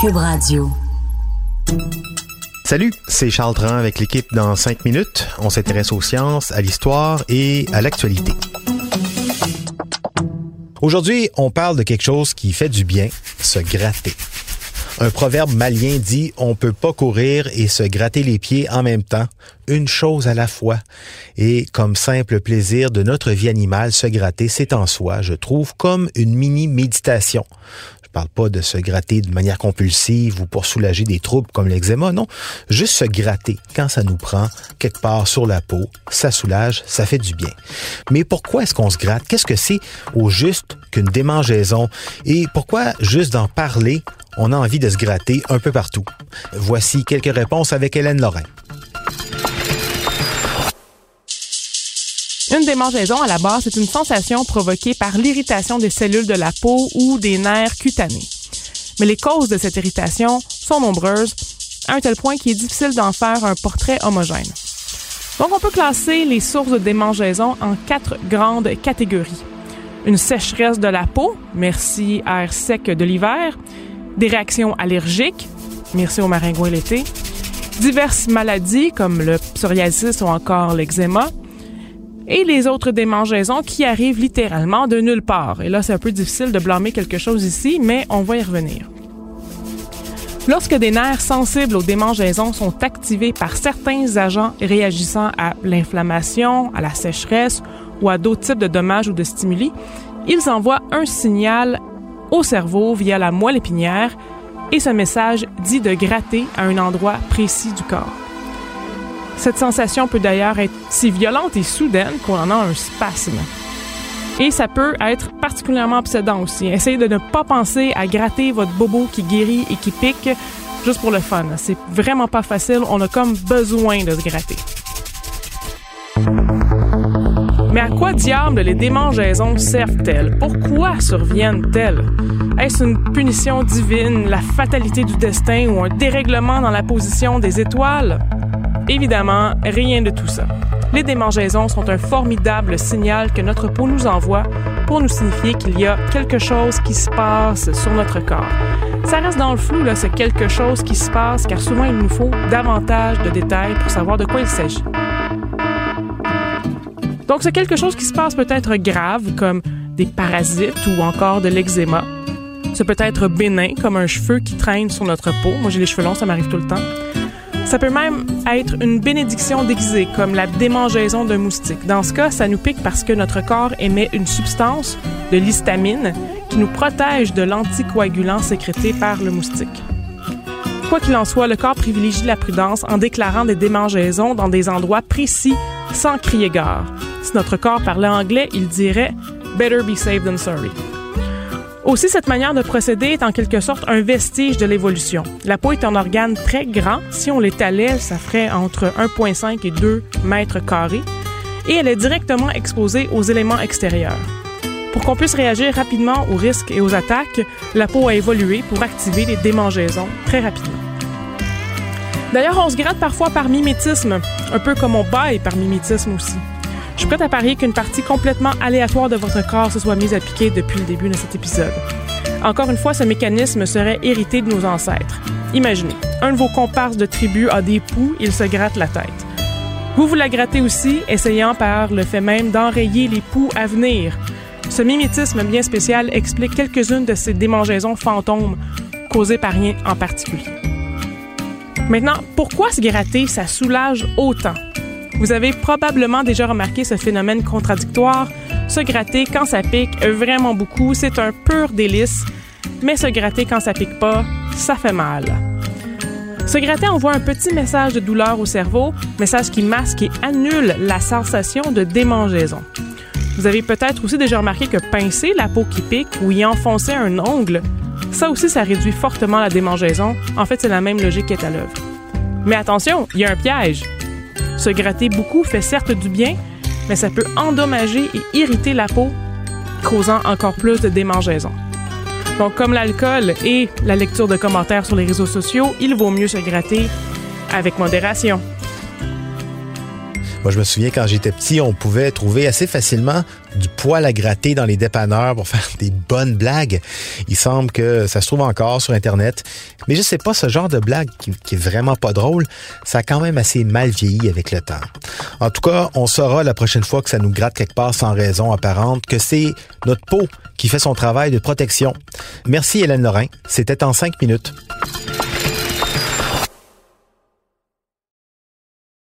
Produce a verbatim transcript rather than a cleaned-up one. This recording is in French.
Cube Radio. Salut, c'est Charles Tran avec l'équipe Dans cinq minutes. On s'intéresse aux sciences, à l'histoire et à l'actualité. Aujourd'hui, on parle de quelque chose qui fait du bien, se gratter. Un proverbe malien dit « on peut pas courir et se gratter les pieds en même temps, une chose à la fois ». Et comme simple plaisir de notre vie animale, se gratter, c'est en soi, je trouve, comme une mini-méditation. Je parle pas de se gratter de manière compulsive ou pour soulager des troubles comme l'eczéma, non. Juste se gratter quand ça nous prend, quelque part sur la peau, ça soulage, ça fait du bien. Mais pourquoi est-ce qu'on se gratte? Qu'est-ce que c'est au juste qu'une démangeaison? Et pourquoi juste d'en parler, on a envie de se gratter un peu partout? Voici quelques réponses avec Hélène Lorrain. Une démangeaison, à la base, c'est une sensation provoquée par l'irritation des cellules de la peau ou des nerfs cutanés. Mais les causes de cette irritation sont nombreuses, à un tel point qu'il est difficile d'en faire un portrait homogène. Donc, on peut classer les sources de démangeaison en quatre grandes catégories. Une sécheresse de la peau, merci air sec de l'hiver. Des réactions allergiques, merci aux maringouins l'été. Diverses maladies, comme le psoriasis ou encore l'eczéma. Et les autres démangeaisons qui arrivent littéralement de nulle part. Et là, c'est un peu difficile de blâmer quelque chose ici, mais on va y revenir. Lorsque des nerfs sensibles aux démangeaisons sont activés par certains agents réagissant à l'inflammation, à la sécheresse ou à d'autres types de dommages ou de stimuli, ils envoient un signal au cerveau via la moelle épinière et ce message dit de gratter à un endroit précis du corps. Cette sensation peut d'ailleurs être si violente et soudaine qu'on en a un spasme. Et ça peut être particulièrement obsédant aussi. Essayez de ne pas penser à gratter votre bobo qui guérit et qui pique juste pour le fun. C'est vraiment pas facile, on a comme besoin de se gratter. Mais à quoi diable les démangeaisons servent-elles? Pourquoi surviennent-elles? Est-ce une punition divine, la fatalité du destin ou un dérèglement dans la position des étoiles? Évidemment, rien de tout ça. Les démangeaisons sont un formidable signal que notre peau nous envoie pour nous signifier qu'il y a quelque chose qui se passe sur notre corps. Ça reste dans le flou, là, c'est quelque chose qui se passe, car souvent il nous faut davantage de détails pour savoir de quoi il s'agit. Donc, c'est quelque chose qui se passe peut-être grave, comme des parasites ou encore de l'eczéma. Ça peut être bénin, comme un cheveu qui traîne sur notre peau. Moi, j'ai les cheveux longs, ça m'arrive tout le temps. Ça peut même être une bénédiction déguisée, comme la démangeaison d'un moustique. Dans ce cas, ça nous pique parce que notre corps émet une substance, de l'histamine, qui nous protège de l'anticoagulant sécrété par le moustique. Quoi qu'il en soit, le corps privilégie la prudence en déclarant des démangeaisons dans des endroits précis sans crier gare. Si notre corps parlait anglais, il dirait « better be safe than sorry ». Aussi, cette manière de procéder est en quelque sorte un vestige de l'évolution. La peau est un organe très grand. Si on l'étalait, ça ferait entre un virgule cinq et deux mètres carrés. Et elle est directement exposée aux éléments extérieurs. Pour qu'on puisse réagir rapidement aux risques et aux attaques, la peau a évolué pour activer les démangeaisons très rapidement. D'ailleurs, on se gratte parfois par mimétisme, un peu comme on baille par mimétisme aussi. Je suis prête à parier qu'une partie complètement aléatoire de votre corps se soit mise à piquer depuis le début de cet épisode. Encore une fois, ce mécanisme serait hérité de nos ancêtres. Imaginez, un de vos comparses de tribu a des poux, il se gratte la tête. Vous vous la grattez aussi, essayant par le fait même d'enrayer les poux à venir. Ce mimétisme bien spécial explique quelques-unes de ces démangeaisons fantômes causées par rien en particulier. Maintenant, pourquoi se gratter, ça soulage autant? Vous avez probablement déjà remarqué ce phénomène contradictoire. Se gratter quand ça pique, vraiment beaucoup, c'est un pur délice. Mais se gratter quand ça pique pas, ça fait mal. Se gratter envoie un petit message de douleur au cerveau, message qui masque et annule la sensation de démangeaison. Vous avez peut-être aussi déjà remarqué que pincer la peau qui pique ou y enfoncer un ongle, Ça aussi, ça réduit fortement la démangeaison. En fait, c'est la même logique qui est à l'œuvre. Mais attention, il y a un piège. Se gratter beaucoup fait certes du bien, mais ça peut endommager et irriter la peau, causant encore plus de démangeaison. Donc, comme l'alcool et la lecture de commentaires sur les réseaux sociaux, il vaut mieux se gratter avec modération. Moi, je me souviens, quand j'étais petit, on pouvait trouver assez facilement du poil à gratter dans les dépanneurs pour faire des bonnes blagues. Il semble que ça se trouve encore sur Internet. Mais je sais pas, ce genre de blague qui, qui est vraiment pas drôle, ça a quand même assez mal vieilli avec le temps. En tout cas, on saura la prochaine fois que ça nous gratte quelque part sans raison apparente que c'est notre peau qui fait son travail de protection. Merci Hélène Lorrain. C'était en cinq minutes.